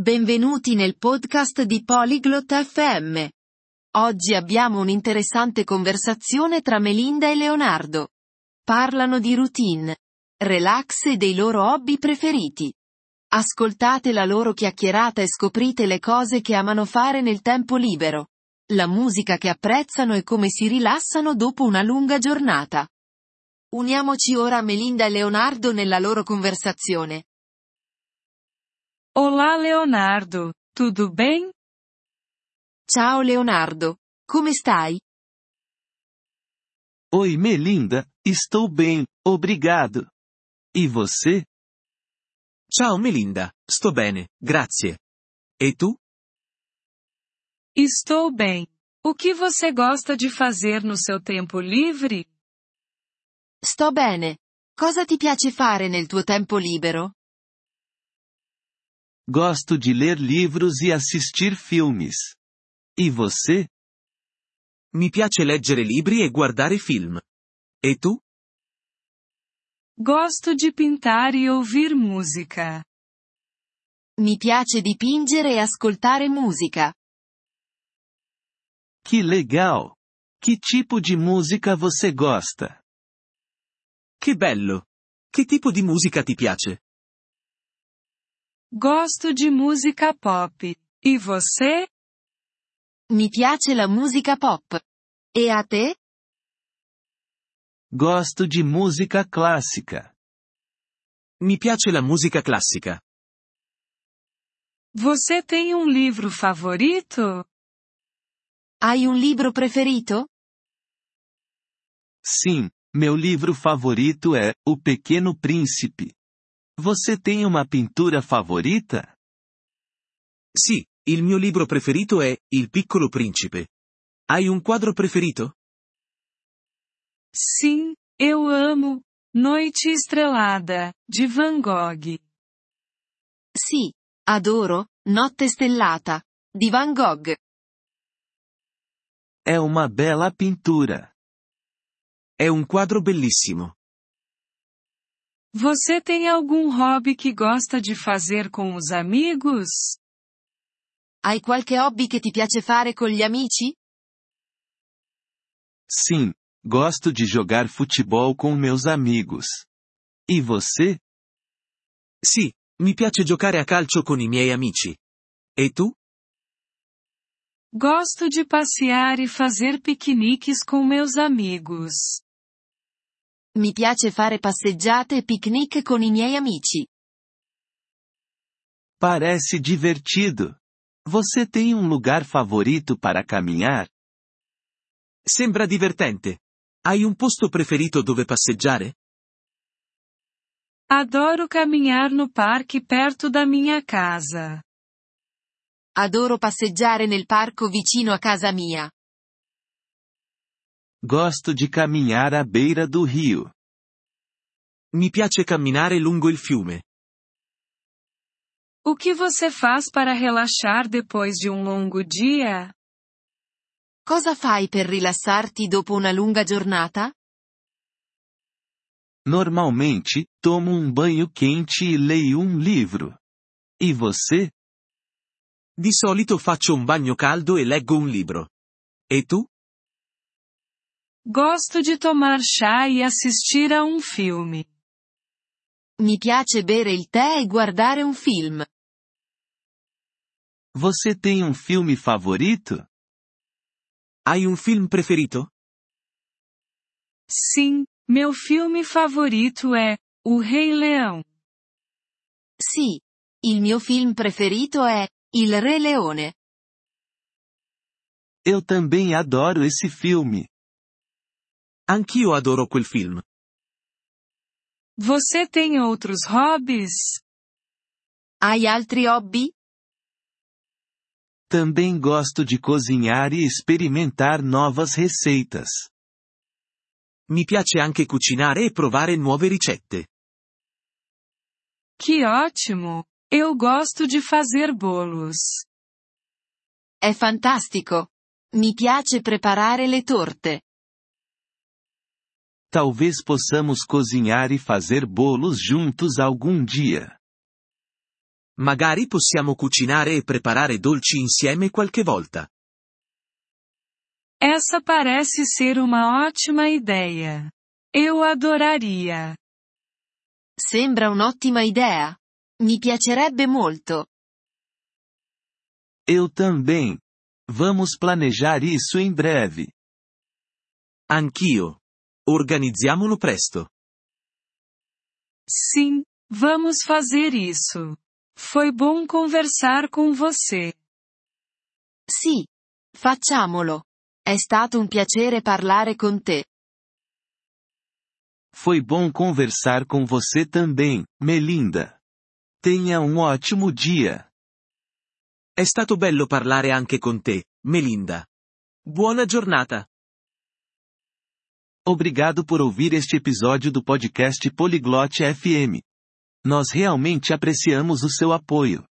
Benvenuti nel podcast di Polyglot FM. Oggi abbiamo un'interessante conversazione tra Melinda e Leonardo. Parlano di routine, relax e dei loro hobby preferiti. Ascoltate la loro chiacchierata e scoprite le cose che amano fare nel tempo libero, la musica che apprezzano e come si rilassano dopo una lunga giornata. Uniamoci ora a Melinda e Leonardo nella loro conversazione. Olá Leonardo, tudo bem? Ciao Leonardo, come stai? Oi Melinda, estou bem, obrigado. E você? Ciao Melinda, sto bene, grazie. E tu? Estou bem. O que você gosta de fazer no seu tempo livre? Sto bene. Cosa ti piace fare nel tuo tempo libero? Gosto de ler livros e assistir filmes. E você? Mi piace leggere libri e guardare film. E tu? Gosto de pintar e ouvir musica. Mi piace dipingere e ascoltare musica. Que legal! Que tipo de música você gosta? Che bello! Che tipo di musica ti piace? Gosto di musica pop. E você? Mi piace la musica pop. E a te? Gosto di musica classica. Mi piace la musica classica. Você tem um livro favorito? Hai un libro preferito? Sim, meu livro favorito é O Pequeno Príncipe. Você tem uma pintura favorita? Sì, il mio libro preferito è Il Piccolo Principe. Hai un quadro preferito? Sim, eu amo Noite Estrelada, di Van Gogh. Sì, adoro Notte Stellata, di Van Gogh. È una bella pintura. È un quadro bellissimo. Você tem algum hobby que gosta de fazer com os amigos? Hai qualche hobby che ti piace fare con gli amici? Sim, gosto de jogar futebol com meus amigos. E você? Sì, mi piace giocare a calcio con i miei amici. E tu? Gosto de passear e fazer piqueniques com meus amigos. Mi piace fare passeggiate e picnic con i miei amici. Parece divertido. Você tem um lugar favorito para caminhar? Sembra divertente. Hai un posto preferito dove passeggiare? Adoro caminhar no parque perto da minha casa. Adoro passeggiare nel parco vicino a casa mia. Gosto di camminare à beira do rio. Mi piace camminare lungo il fiume. O que você faz para relaxar depois de um longo dia? Cosa fai per rilassarti dopo una lunga giornata? Normalmente, tomo um banho quente e leio um livro. E você? Di solito faccio un bagno caldo e leggo un libro. E tu? Gosto di tomar chá e assistir a un film. Mi piace bere il tè e guardare un film. Você tem un filme favorito? Hai un film preferito? Sim, meu filme favorito è O Rei Leão. Sì, il mio film preferito è Il Re Leone. Eu também adoro esse filme. Anch'io adoro quel film. Você tem outros hobbies? Hai altri hobby? Também gosto de cozinhar e experimentar novas receitas. Mi piace anche cucinare e provare nuove ricette. Que ótimo! Eu gosto de fazer bolos. È fantastico! Mi piace preparare le torte. Talvez possamos cozinhar e fazer bolos juntos algum dia. Magari possiamo cucinare e preparare dolci insieme qualche volta. Essa parece ser uma ótima ideia. Eu adoraria. Sembra un'ottima idea. Mi piacerebbe molto. Eu também. Vamos planejar isso em breve. Anch'io. Organizziamolo presto. Sim, vamos fazer isso. Foi bom conversar com você. Sì, facciamolo. È stato un piacere parlare con te. Foi bom conversar com você também, Melinda. Tenha um ótimo dia. È stato bello parlare anche con te, Melinda. Buona giornata. Obrigado por ouvir este episódio do podcast Polyglot FM. Nós realmente apreciamos o seu apoio.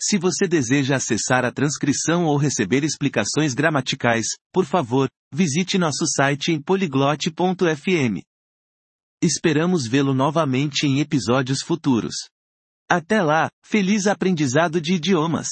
Se você deseja acessar a transcrição ou receber explicações gramaticais, por favor, visite nosso site em polyglot.fm. Esperamos vê-lo novamente em episódios futuros. Até lá, feliz aprendizado de idiomas!